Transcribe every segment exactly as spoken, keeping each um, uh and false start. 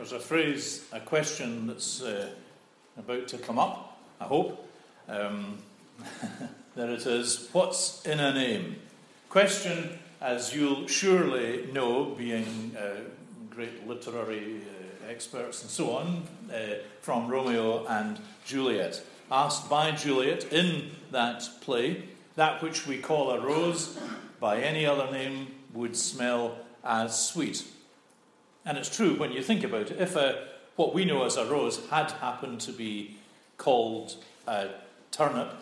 There's a phrase, a question that's uh, about to come up, I hope. Um, there it is. What's in a name? Question, as you'll surely know, being uh, great literary uh, experts and so on, uh, from Romeo and Juliet. Asked by Juliet in that play, that which we call a rose by any other name would smell as sweet. And it's true when you think about it. If a, what we know as a rose had happened to be called a turnip,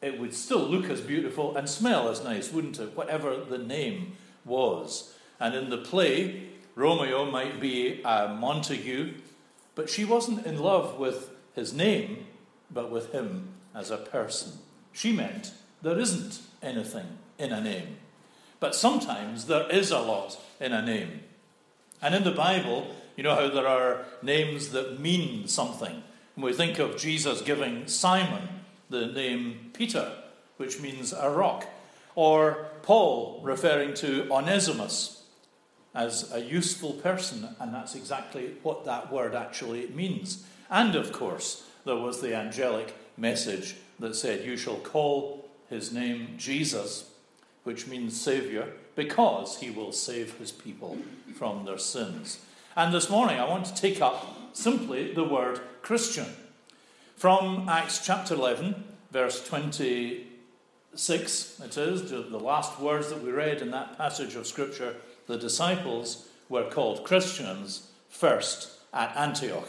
it would still look as beautiful and smell as nice, wouldn't it? Whatever the name was. And in the play, Romeo might be a Montague, but she wasn't in love with his name, but with him as a person. She meant there isn't anything in a name. But sometimes there is a lot in a name. And in the Bible, you know how there are names that mean something. When we think of Jesus giving Simon the name Peter, which means a rock, or Paul referring to Onesimus as a useful person, and that's exactly what that word actually means. And of course, there was the angelic message that said, you shall call his name Jesus, which means Saviour, because he will save his people from their sins. And this morning I want to take up simply the word Christian. From Acts chapter eleven, verse twenty-six, it is, the last words that we read in that passage of Scripture, the disciples were called Christians first at Antioch.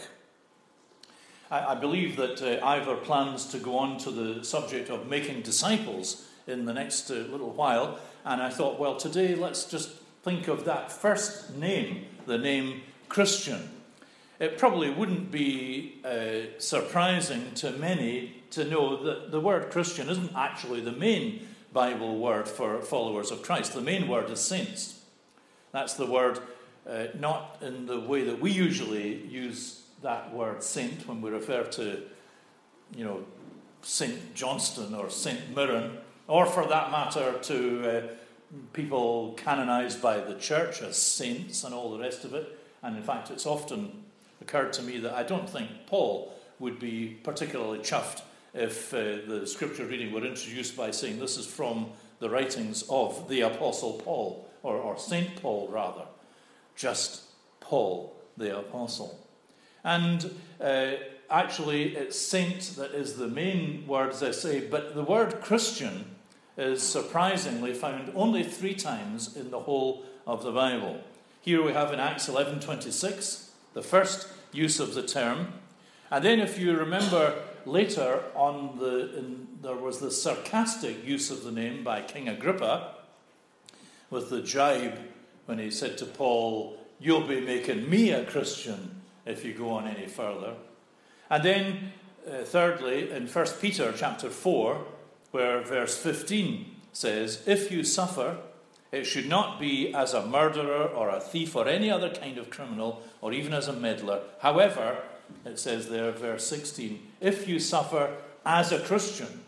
I, I believe that uh, Ivor plans to go on to the subject of making disciples in the next uh, little while, and I thought, well, today let's just think of that first name, the name Christian. It probably wouldn't be uh, surprising to many to know that the word Christian isn't actually the main Bible word for followers of Christ. The main word is saints. That's the word, uh, not in the way that we usually use that word saint when we refer to, you know, Saint Johnston or Saint Mirren, or for that matter to uh, people canonized by the church as saints and all the rest of it. And in fact, it's often occurred to me that I don't think Paul would be particularly chuffed if uh, the scripture reading were introduced by saying this is from the writings of the Apostle Paul, or, or Saint Paul rather, just Paul the Apostle. And uh, actually it's saint that is the main word, as I say, but the word Christian is surprisingly found only three times in the whole of the Bible. Here we have in Acts eleven twenty-six, the first use of the term. And then if you remember later on, the in, there was the sarcastic use of the name by King Agrippa with the jibe when he said to Paul, you'll be making me a Christian if you go on any further. And then uh, thirdly, in First Peter chapter four, where verse fifteen says, if you suffer, it should not be as a murderer or a thief or any other kind of criminal or even as a meddler. However, it says there, verse sixteen, if you suffer as a Christian,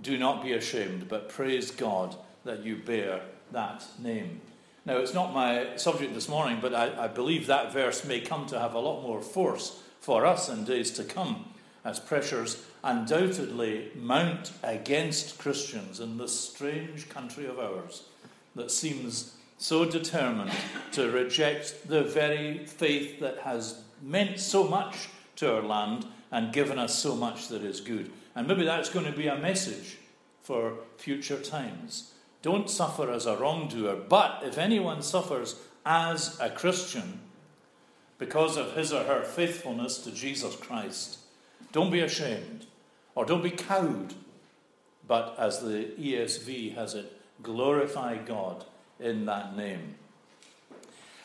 do not be ashamed, but praise God that you bear that name. Now, it's not my subject this morning, but I, I believe that verse may come to have a lot more force for us in days to come, as pressures undoubtedly mount against Christians in this strange country of ours that seems so determined to reject the very faith that has meant so much to our land and given us so much that is good. And maybe that's going to be a message for future times. Don't suffer as a wrongdoer, but if anyone suffers as a Christian because of his or her faithfulness to Jesus Christ, don't be ashamed or don't be cowed, but as the E S V has it, glorify God in that name.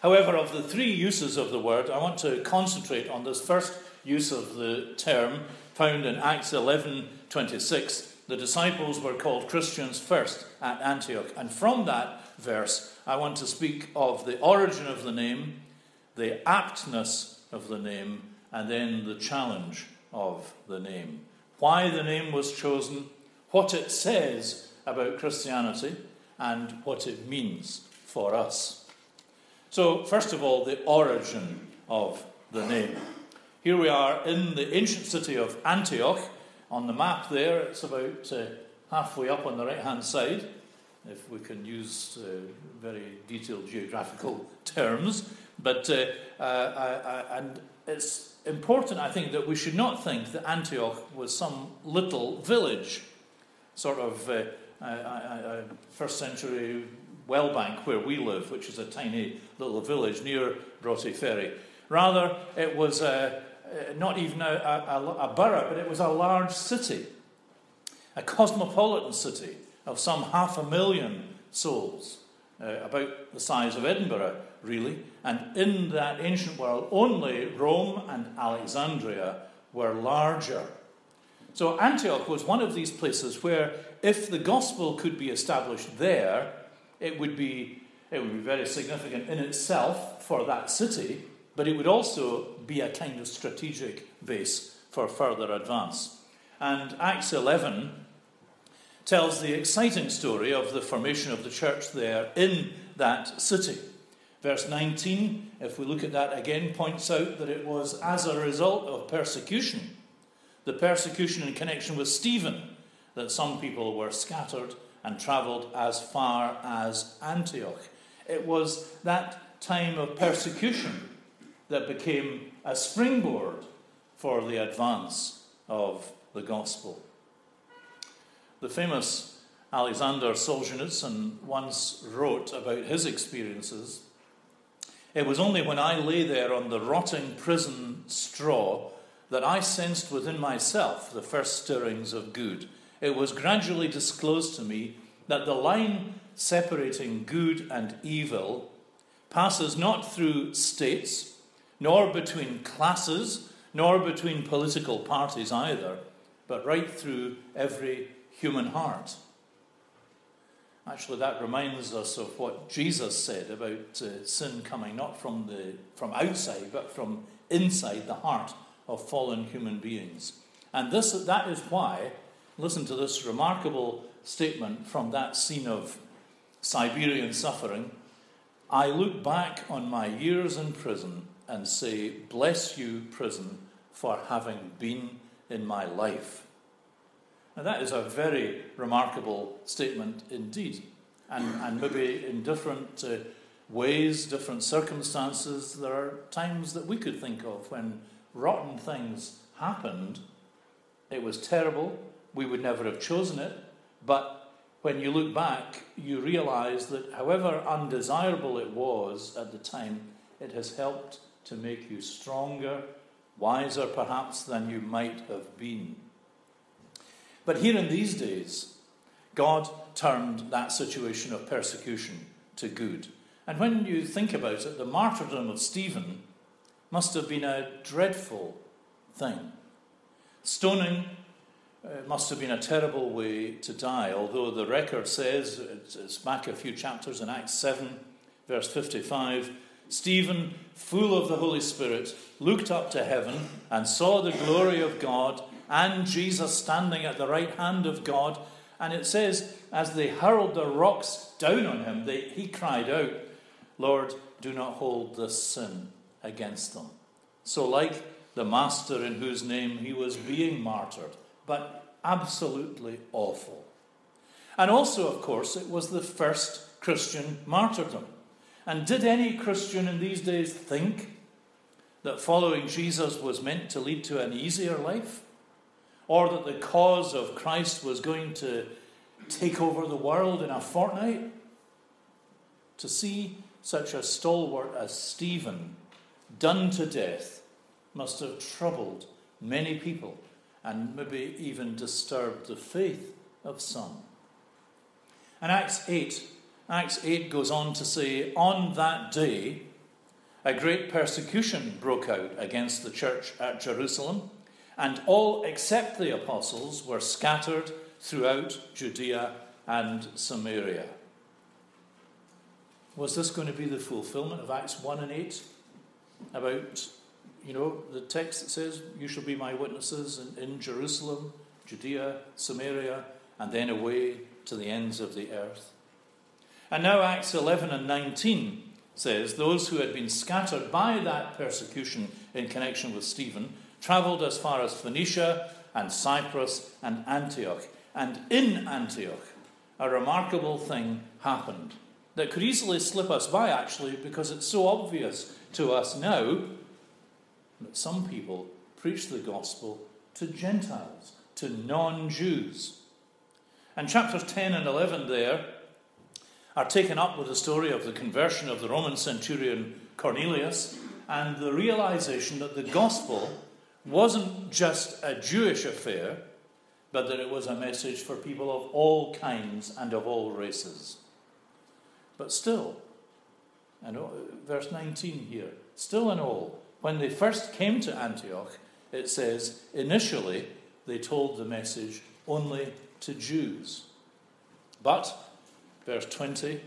However, of the three uses of the word, I want to concentrate on this first use of the term found in Acts eleven twenty-six. The disciples were called Christians first at Antioch. And from that verse, I want to speak of the origin of the name, the aptness of the name, and then the challenge of the name. Why the name was chosen, what it says about Christianity, and what it means for us. So, first of all, the origin of the name. Here we are in the ancient city of Antioch. On the map there, it's about uh, halfway up on the right-hand side, if we can use uh, very detailed geographical terms. But uh, uh, uh, and it's important, I think, that we should not think that Antioch was some little village, sort of uh, uh, uh, first-century Wellbank where we live, which is a tiny little village near Broughty Ferry. Rather, it was a, not even a, a, a borough, but it was a large city, a cosmopolitan city of some half a million souls, uh, about the size of Edinburgh, really. And in that ancient world, only Rome and Alexandria were larger. So Antioch was one of these places where, if the gospel could be established there, it would be, it would be very significant in itself for that city, but it would also be a kind of strategic base for further advance. And Acts eleven tells the exciting story of the formation of the church there in that city. Verse nineteen, if we look at that again, points out that it was as a result of persecution, the persecution in connection with Stephen, that some people were scattered and travelled as far as Antioch. It was that time of persecution that became a springboard for the advance of the gospel. The famous Alexander Solzhenitsyn once wrote about his experiences: "It was only when I lay there on the rotting prison straw that I sensed within myself the first stirrings of good. It was gradually disclosed to me that the line separating good and evil passes not through states, nor between classes, nor between political parties either, but right through every human heart." Actually, that reminds us of what Jesus said about uh, sin coming not from the from outside, but from inside the heart of fallen human beings. And this that is why, listen to this remarkable statement from that scene of Siberian suffering: "I look back on my years in prison and say, bless you, prison, for having been in my life." Now that is a very remarkable statement indeed. And, and maybe in different uh, ways, different circumstances, there are times that we could think of when rotten things happened. It was terrible. We would never have chosen it, but when you look back, you realise that however undesirable it was at the time, it has helped to make you stronger, wiser perhaps than you might have been. But here in these days, God turned that situation of persecution to good. And when you think about it, the martyrdom of Stephen must have been a dreadful thing. Stoning It must have been a terrible way to die, although the record says, it's back a few chapters in Acts seven, verse fifty-five, "Stephen, full of the Holy Spirit, looked up to heaven and saw the glory of God and Jesus standing at the right hand of God." And it says, as they hurled the rocks down on him, they, he cried out, "Lord, do not hold this sin against them." So like the Master in whose name he was being martyred, but absolutely awful. And also, of course, it was the first Christian martyrdom. And did any Christian in these days think that following Jesus was meant to lead to an easier life? Or that the cause of Christ was going to take over the world in a fortnight? To see such a stalwart as Stephen done to death must have troubled many people, and maybe even disturbed the faith of some. And Acts eight, Acts eight goes on to say, "On that day, a great persecution broke out against the church at Jerusalem, and all except the apostles were scattered throughout Judea and Samaria." Was this going to be the fulfilment of Acts one and eight about, you know, the text that says, "You shall be my witnesses in, in Jerusalem, Judea, Samaria, and then away to the ends of the earth"? And now Acts eleven and nineteen says, those who had been scattered by that persecution in connection with Stephen travelled as far as Phoenicia and Cyprus and Antioch. And in Antioch, a remarkable thing happened that could easily slip us by, actually, because it's so obvious to us now that some people preach the gospel to Gentiles, to non-Jews. And chapters ten and eleven there are taken up with the story of the conversion of the Roman centurion Cornelius and the realization that the gospel wasn't just a Jewish affair, but that it was a message for people of all kinds and of all races. But still, and verse nineteen here, still and all, when they first came to Antioch, it says, initially they told the message only to Jews. But, verse twenty,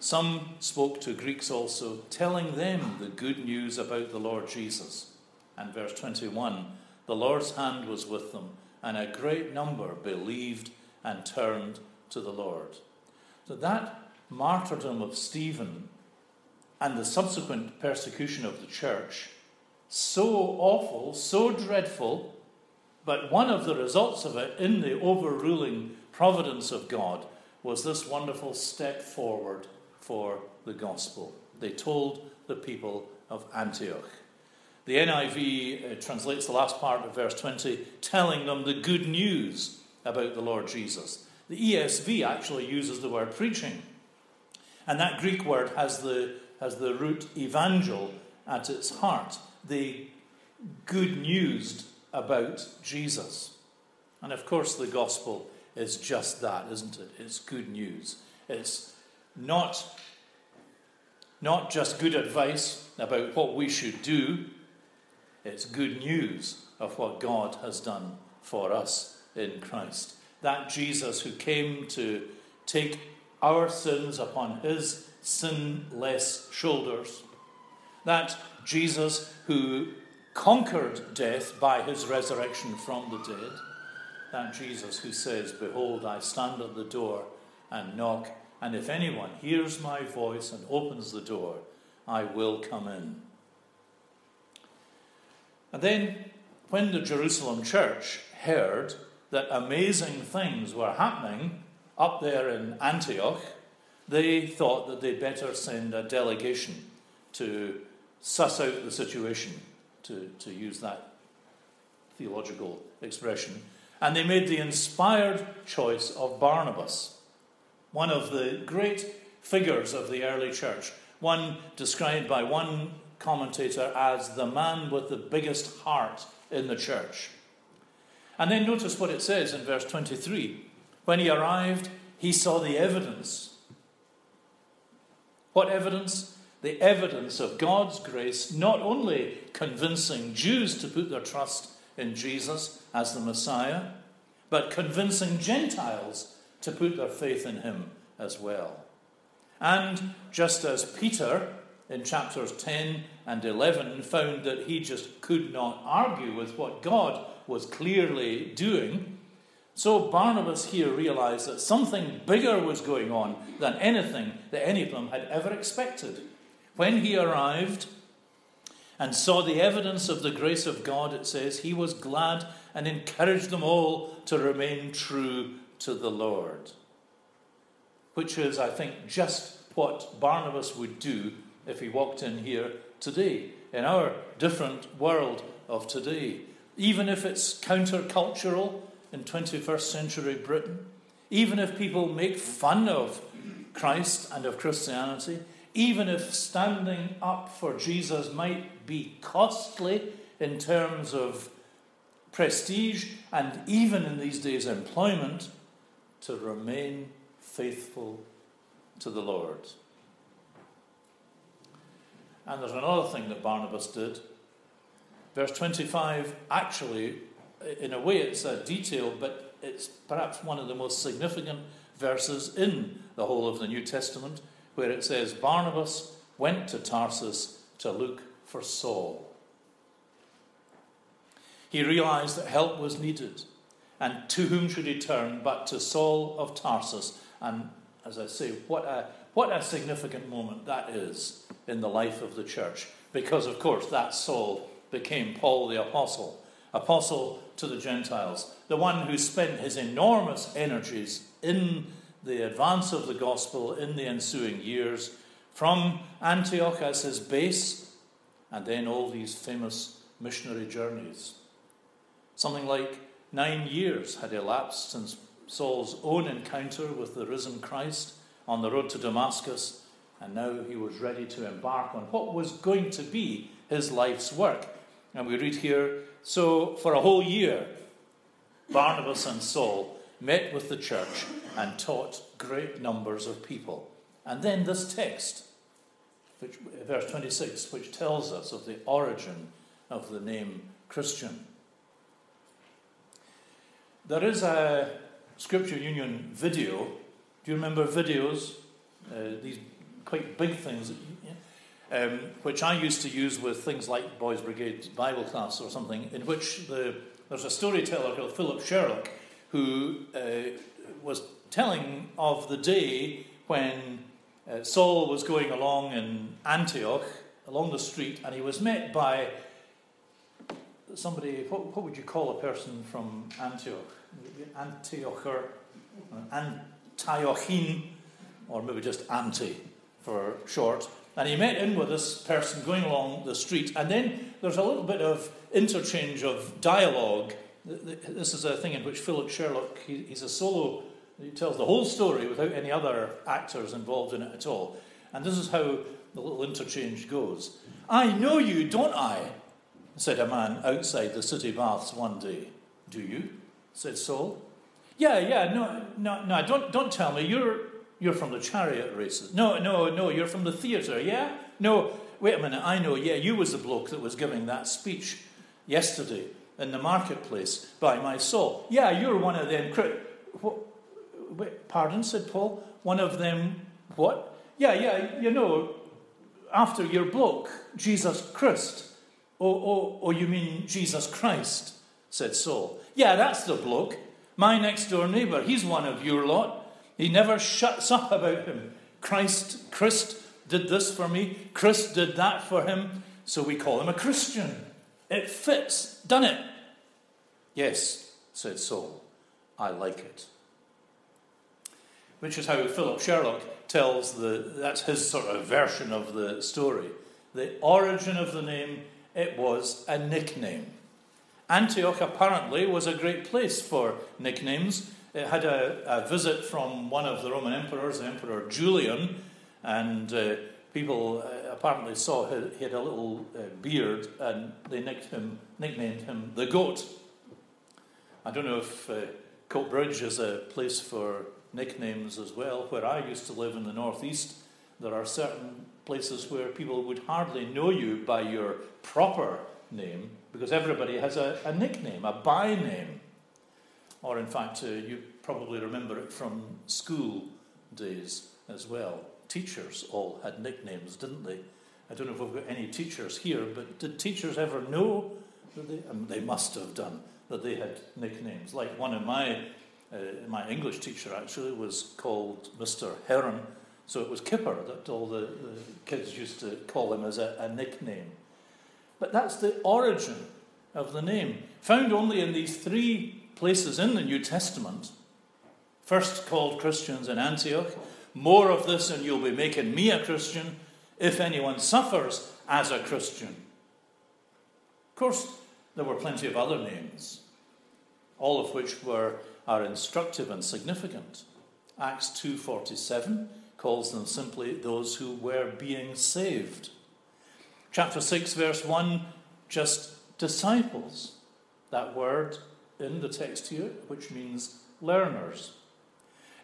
some spoke to Greeks also, telling them the good news about the Lord Jesus. And verse twenty-one, the Lord's hand was with them, and a great number believed and turned to the Lord. So that martyrdom of Stephen and the subsequent persecution of the church, so awful, so dreadful, but one of the results of it in the overruling providence of God was this wonderful step forward for the gospel. They told the people of Antioch. The N I V translates the last part of verse twenty, telling them the good news about the Lord Jesus. The E S V actually uses the word preaching. And that Greek word has the, has the root evangel at its heart. They good newsed about Jesus. And of course the gospel is just that, isn't it? It's good news. It's not, not just good advice about what we should do. It's good news of what God has done for us in Christ. That Jesus who came to take our sins upon his sinless shoulders. That Jesus who conquered death by his resurrection from the dead. That Jesus who says, behold, I stand at the door and knock, and if anyone hears my voice and opens the door, I will come in. And then when the Jerusalem church heard that amazing things were happening up there in Antioch, they thought that they'd better send a delegation to suss out the situation, to, to use that theological expression. And they made the inspired choice of Barnabas, one of the great figures of the early church, one described by one commentator as the man with the biggest heart in the church. And then notice what it says in verse twenty-three. When he arrived, he saw the evidence. What evidence? The evidence of God's grace, not only convincing Jews to put their trust in Jesus as the Messiah, but convincing Gentiles to put their faith in him as well. And just as Peter in chapters ten and eleven found that he just could not argue with what God was clearly doing, so Barnabas here realized that something bigger was going on than anything that any of them had ever expected. When he arrived and saw the evidence of the grace of God, it says, he was glad and encouraged them all to remain true to the Lord. Which is, I think, just what Barnabas would do if he walked in here today, in our different world of today. Even if it's countercultural, in twenty-first century Britain, even if people make fun of Christ and of Christianity, even if standing up for Jesus might be costly in terms of prestige and even in these days employment, to remain faithful to the Lord. And there's another thing that Barnabas did. Verse twenty-five actually, in a way, it's a detail, but it's perhaps one of the most significant verses in the whole of the New Testament, where it says, Barnabas went to Tarsus to look for Saul. He realized that help was needed, and to whom should he turn but to Saul of Tarsus? And as I say, what a what a significant moment that is in the life of the church. Because, of course, that Saul became Paul the Apostle, apostle to the Gentiles, the one who spent his enormous energies in the advance of the gospel in the ensuing years, from Antioch as his base, and then all these famous missionary journeys. Something like nine years had elapsed since Saul's own encounter with the risen Christ on the road to Damascus, and now he was ready to embark on what was going to be his life's work. And we read here, so for a whole year, Barnabas and Saul met with the church and taught great numbers of people. And then this text, which, verse twenty-six, which tells us of the origin of the name Christian. There is a Scripture Union video. Do you remember videos? Uh, these quite big things, um, which I used to use with things like Boys Brigade Bible class or something, in which the, there's a storyteller called Philip Sherlock who uh, was telling of the day when uh, Saul was going along in Antioch, along the street, and he was met by somebody. What, what would you call a person from Antioch? Antiocher, Antiochin, or maybe just Anti for short. And he met in with this person going along the street, and then there's a little bit of interchange of dialogue. This is a thing in which Philip Sherlock, he, he's a solo, he tells the whole story without any other actors involved in it at all. And this is how the little interchange goes. "I know you, don't I?" said a man outside the city baths one day. "Do you?" said Saul. "Yeah, yeah, no, no, no, don't, don't tell me. You're, you're from the chariot races. No, no, no, you're from the theatre, yeah? No, wait a minute, I know, yeah, you was the bloke that was giving that speech yesterday in the marketplace by my soul. Yeah, you're one of them... Cri- what? Wait, pardon, said Paul. One of them what? Yeah, yeah, you know, after your bloke, Jesus Christ. Oh, oh, oh, you mean Jesus Christ, said Saul. Yeah, that's the bloke. My next door neighbour, he's one of your lot. He never shuts up about him. Christ, Christ did this for me. Christ did that for him. So we call him a Christian. It fits, done it? Yes, said Saul. I like it. Which is how Philip Sherlock tells the, that's his sort of version of the story. The origin of the name, it was a nickname. Antioch apparently was a great place for nicknames. It had a, a visit from one of the Roman emperors, the Emperor Julian, and uh, people uh, apparently saw he, he had a little uh, beard, and they nicked him, nicknamed him the Goat. I don't know if uh, Coatbridge is a place for nicknames as well. Where I used to live in the northeast, there are certain places where people would hardly know you by your proper name, because everybody has a, a nickname, a by name. Or in fact, uh, you probably remember it from school days as well. Teachers all had nicknames, didn't they? I don't know if we've got any teachers here, but did teachers ever know that they, um, they must have done, that they had nicknames? Like one of my, uh, my English teacher actually was called Mister Heron, so it was Kipper that all the, the kids used to call him as a, a nickname. But that's the origin of the name, found only in these three places in the New Testament. First called Christians in Antioch. More of this and you'll be making me a Christian, if anyone suffers as a Christian. Of course, there were plenty of other names, all of which were are instructive and significant. Acts two forty-seven calls them simply those who were being saved. Chapter six, verse one, just disciples. That word in the text here, which means learners.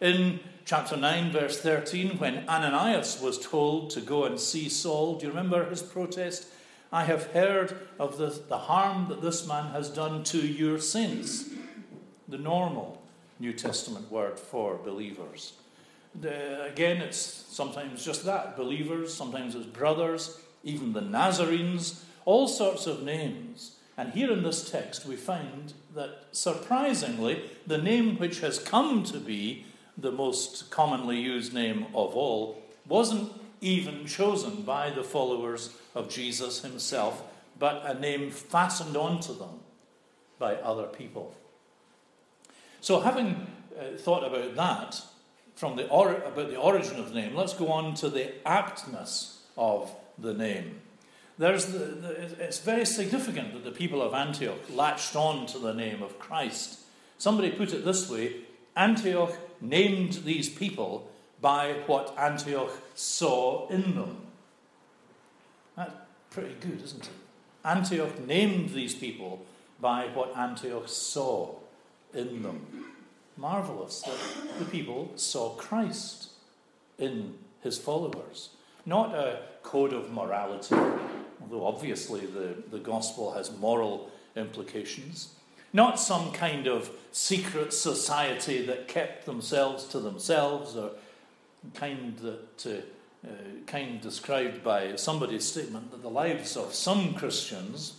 In chapter nine, verse thirteen, when Ananias was told to go and see Saul, do you remember his protest? I have heard of the, the harm that this man has done to your saints. The normal New Testament word for believers. The, again, it's sometimes just that, believers, sometimes it's brothers, even the Nazarenes, all sorts of names. And here in this text we find that, surprisingly, the name which has come to be the most commonly used name of all wasn't even chosen by the followers of Jesus himself, but a name fastened onto them by other people. So having uh, thought about that, from the or- about the origin of the name, let's go on to the aptness of the name. There's the, the, it's very significant that the people of Antioch latched on to the name of Christ. Somebody put it this way: Antioch named these people by what Antioch saw in them. That's pretty good, isn't it? Antioch named these people by what Antioch saw in them. Marvelous that the people saw Christ in his followers. Not a code of morality, although obviously the, the gospel has moral implications. Not some kind of secret society that kept themselves to themselves, or kind that uh, uh, kind described by somebody's statement that the lives of some Christians,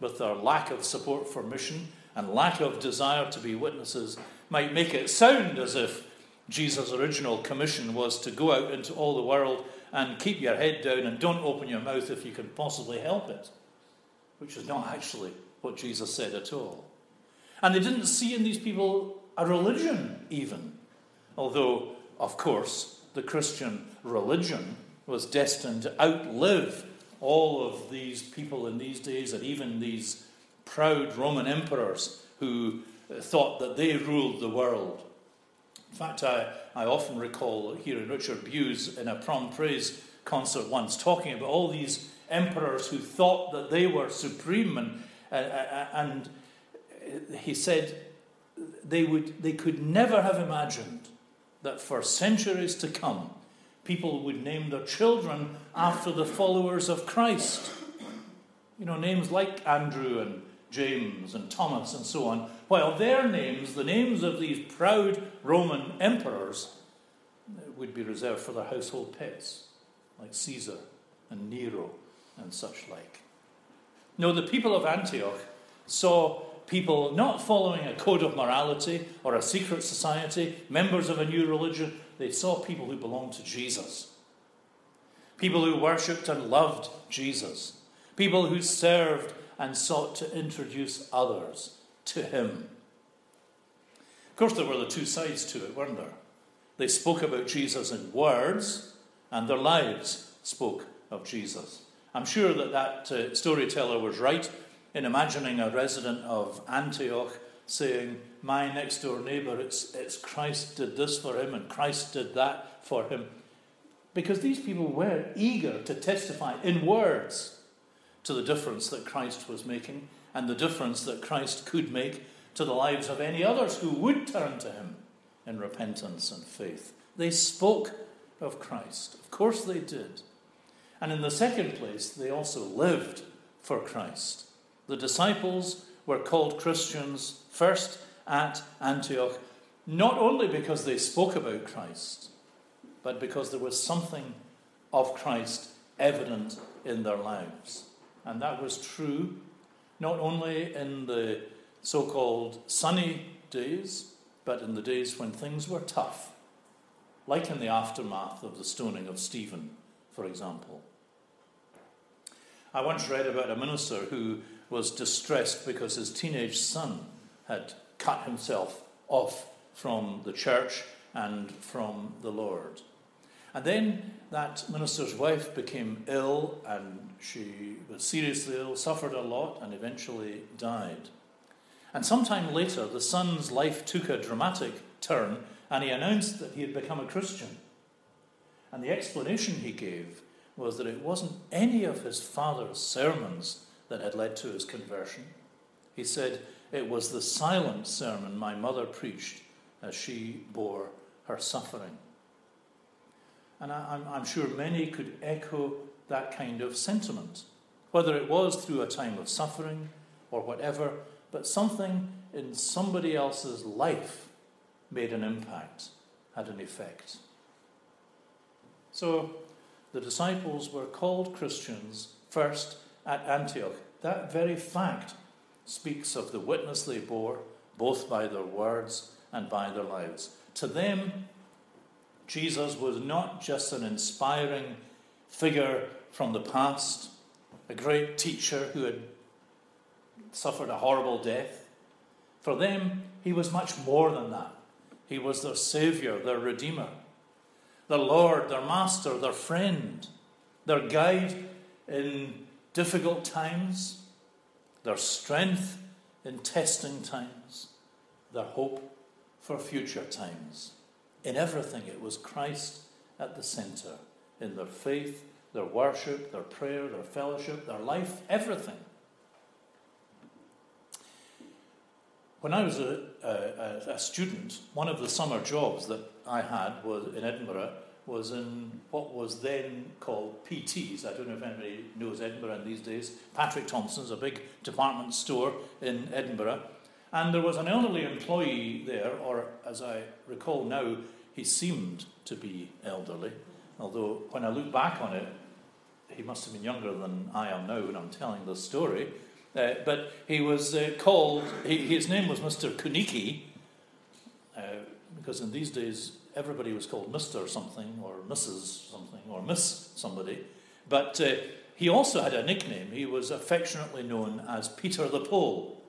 with their lack of support for mission and lack of desire to be witnesses, might make it sound as if Jesus' original commission was to go out into all the world and keep your head down and don't open your mouth if you can possibly help it, which is not actually what Jesus said at all. And they didn't see in these people a religion even, although, of course, the Christian religion was destined to outlive all of these people in these days, and even these proud Roman emperors who thought that they ruled the world. In fact, I, I often recall hearing Richard Bewes in a prom praise concert once talking about all these emperors who thought that they were supreme, and, uh, and he said they would, they could never have imagined that for centuries to come, people would name their children after the followers of Christ. You know, names like Andrew and James and Thomas and so on, while their names, the names of these proud Roman emperors, would be reserved for their household pets, like Caesar and Nero and such like. No, the people of Antioch saw people not following a code of morality or a secret society, members of a new religion. They saw people who belonged to Jesus, people who worshipped and loved Jesus, people who served and sought to introduce others to him. Of course, there were the two sides to it, weren't there? They spoke about Jesus in words, and their lives spoke of Jesus. I'm sure that that uh, storyteller was right in imagining a resident of Antioch saying, "My next door neighbour, it's, it's Christ did this for him and Christ did that for him." Because these people were eager to testify in words to the difference that Christ was making, and the difference that Christ could make to the lives of any others who would turn to him in repentance and faith. They spoke of Christ. Of course they did. And in the second place, they also lived for Christ. The disciples were called Christians first at Antioch, not only because they spoke about Christ, but because there was something of Christ evident in their lives. And that was true not only in the so-called sunny days, but in the days when things were tough, like in the aftermath of the stoning of Stephen, for example. I once read about a minister who was distressed because his teenage son had cut himself off from the church and from the Lord. And then that minister's wife became ill, and she was seriously ill, suffered a lot, and eventually died. And sometime later, the son's life took a dramatic turn, and he announced that he had become a Christian. And the explanation he gave was that it wasn't any of his father's sermons that had led to his conversion. He said, "It was the silent sermon my mother preached as she bore her suffering." And I, I'm, I'm sure many could echo that kind of sentiment, whether it was through a time of suffering or whatever, but something in somebody else's life made an impact, had an effect. So the disciples were called Christians first at Antioch. That very fact speaks of the witness they bore, both by their words and by their lives. To them, Jesus was not just an inspiring figure from the past, a great teacher who had suffered a horrible death. For them, he was much more than that. He was their saviour, their redeemer, their Lord, their master, their friend, their guide in difficult times, their strength in testing times, their hope for future times. In everything, it was Christ at the centre, in their faith, their worship, their prayer, their fellowship, their life, everything. When I was a, a, a student, one of the summer jobs that I had was in Edinburgh was in what was then called P T's. I don't know if anybody knows Edinburgh in these days. Patrick Thomson's, a big department store in Edinburgh. And there was an elderly employee there, or as I recall now, he seemed to be elderly. Although when I look back on it, he must have been younger than I am now when I'm telling this story. Uh, but he was uh, called, he, his name was Mister Kuniki, uh, because in these days everybody was called Mister something or Missus something or Miss somebody. But uh, he also had a nickname. He was affectionately known as Peter the Pole.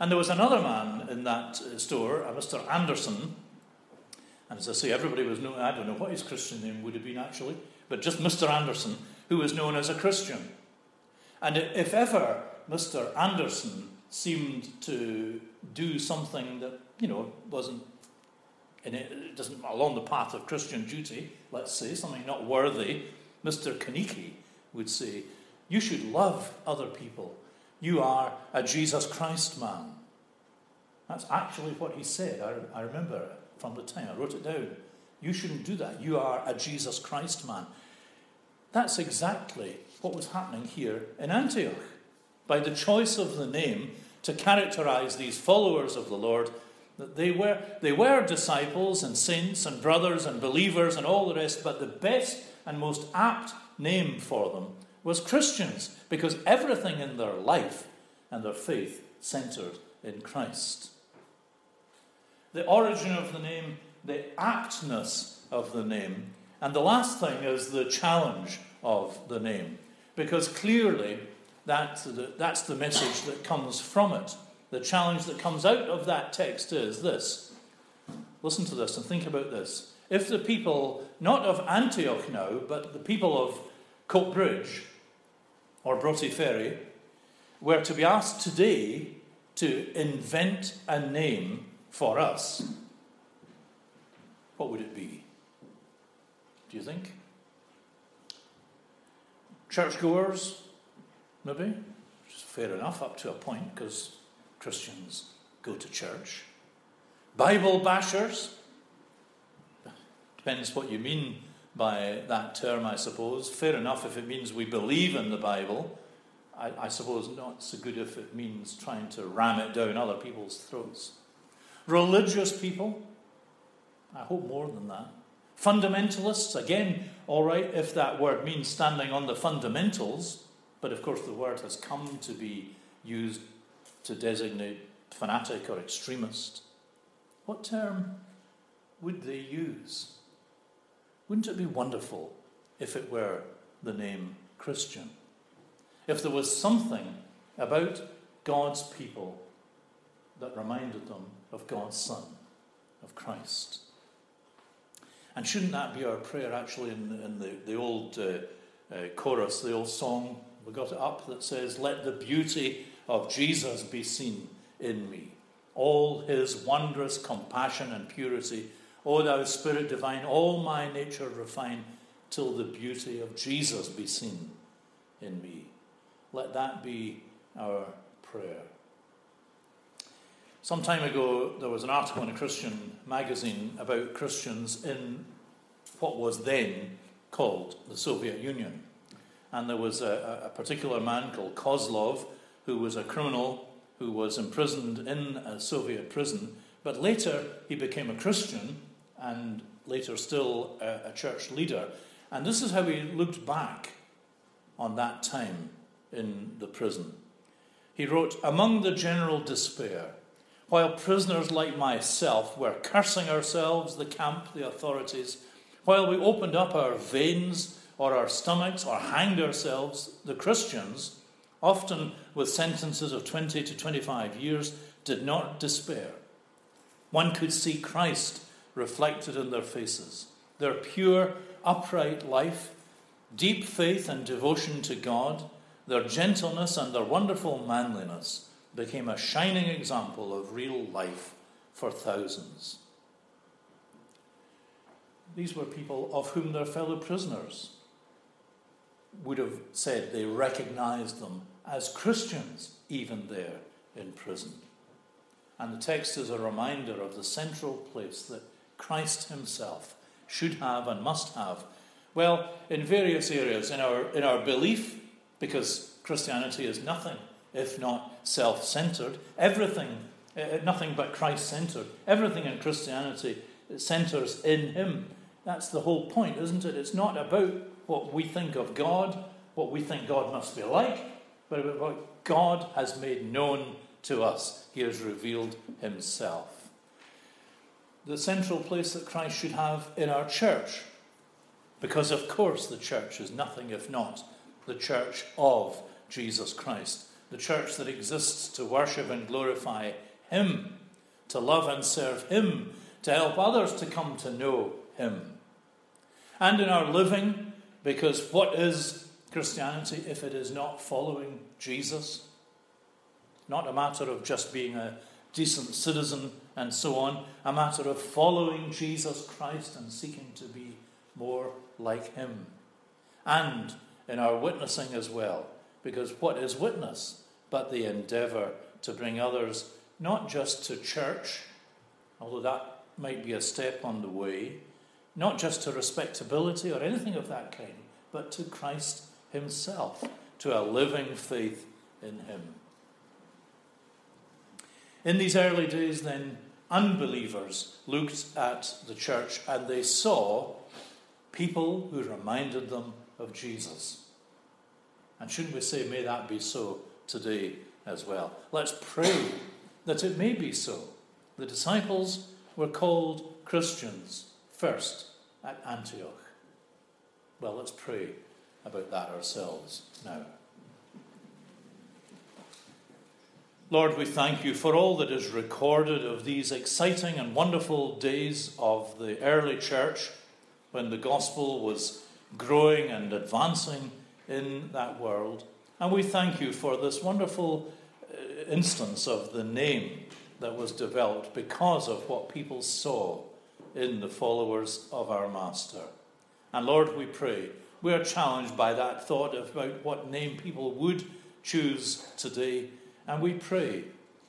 And there was another man in that uh, store, a Mister Anderson. And as I say, everybody was known, I don't know what his Christian name would have been actually, but just Mister Anderson, who was known as a Christian. And if ever Mister Anderson seemed to do something that, you know, wasn't in it, doesn't along the path of Christian duty, let's say, something not worthy, Mister Kuniki would say, "You should love other people. You are a Jesus Christ man." That's actually what he said. I, I remember from the time I wrote it down. "You shouldn't do that. You are a Jesus Christ man." That's exactly what was happening here in Antioch. By the choice of the name to characterize these followers of the Lord, that they were they were disciples and saints and brothers and believers and all the rest, but the best and most apt name for them was Christians, because everything in their life and their faith centered in Christ. The origin of the name, the aptness of the name, and the last thing is the challenge of the name, because clearly that's the, that's the message that comes from it. The challenge that comes out of that text is this. Listen to this and think about this. If the people, not of Antioch now, but the people of Coatbridge or Broughty Ferry, were to be asked today to invent a name for us, what would it be? Do you think? Churchgoers, maybe, which is fair enough up to a point, because Christians go to church. Bible bashers, depends what you mean by that term, I suppose. Fair enough if it means we believe in the Bible. I, I suppose not so good if it means trying to ram it down other people's throats. Religious people, I hope more than that. Fundamentalists, again, all right, if that word means standing on the fundamentals, but of course the word has come to be used to designate fanatic or extremist. What term would they use? Wouldn't it be wonderful if it were the name Christian? If there was something about God's people that reminded them of God's Son, of Christ. And shouldn't that be our prayer, actually, in, in the, the old uh, uh, chorus, the old song, we got it up, that says, "Let the beauty of Jesus be seen in me. All his wondrous compassion and purity. O thou Spirit divine, all my nature refine, till the beauty of Jesus be seen in me." Let that be our prayer. Some time ago, there was an article in a Christian magazine about Christians in what was then called the Soviet Union. And there was a, a particular man called Kozlov, who was a criminal who was imprisoned in a Soviet prison. But later, he became a Christian and later still a, a church leader. And this is how he looked back on that time in the prison. He wrote, "Among the general despair, while prisoners like myself were cursing ourselves, the camp, the authorities, while we opened up our veins or our stomachs or hanged ourselves, the Christians, often with sentences of twenty to twenty-five years, did not despair. One could see Christ reflected in their faces. Their pure, upright life, deep faith and devotion to God, their gentleness and their wonderful manliness became a shining example of real life for thousands. These were people of whom their fellow prisoners would have said they recognized them as Christians, even there in prison. And the text is a reminder of the central place that Christ himself should have and must have. Well, in various areas, in our in our belief, because Christianity is nothing if not self-centered, everything, uh, nothing but Christ-centered. Everything in Christianity centers in him. That's the whole point, isn't it? It's not about what we think of God, what we think God must be like, but about what God has made known to us. He has revealed himself. The central place that Christ should have in our church, because of course the church is nothing if not the church of Jesus Christ, the church that exists to worship and glorify him, to love and serve him, to help others to come to know him. And in our living, because what is Christianity if it is not following Jesus? Not a matter of just being a decent citizen and so on, a matter of following Jesus Christ and seeking to be more like him. And in our witnessing as well, because what is witness but the endeavour to bring others not just to church, although that might be a step on the way, not just to respectability or anything of that kind, but to Christ himself, to a living faith in him. In these early days then, unbelievers looked at the church and they saw people who reminded them of Jesus. And shouldn't we say, may that be so today as well? Let's pray that it may be so. The disciples were called Christians first at Antioch. Well, let's pray about that ourselves now. Lord, we thank you for all that is recorded of these exciting and wonderful days of the early church when the gospel was growing and advancing in that world. And we thank you for this wonderful instance of the name that was developed because of what people saw in the followers of our Master. And Lord, we pray, we are challenged by that thought about what name people would choose today. And we pray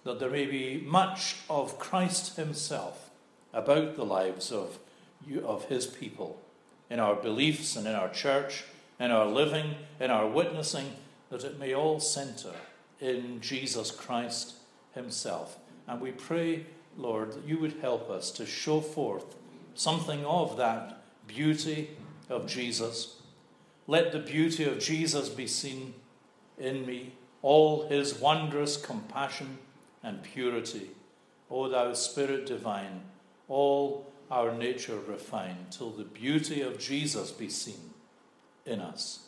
that there may be much of Christ himself about the lives of you, of his people, in our beliefs and in our church, in our living, in our witnessing, that it may all centre in Jesus Christ himself. And we pray, Lord, that you would help us to show forth something of that beauty of Jesus. Let the beauty of Jesus be seen in me, all his wondrous compassion and purity. O thou Spirit divine, all our nature refine, till the beauty of Jesus be seen in us.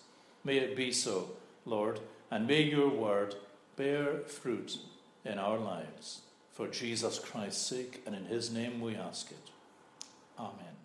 May it be so, Lord, and may your word bear fruit in our lives. For Jesus Christ's sake and in his name we ask it. Amen.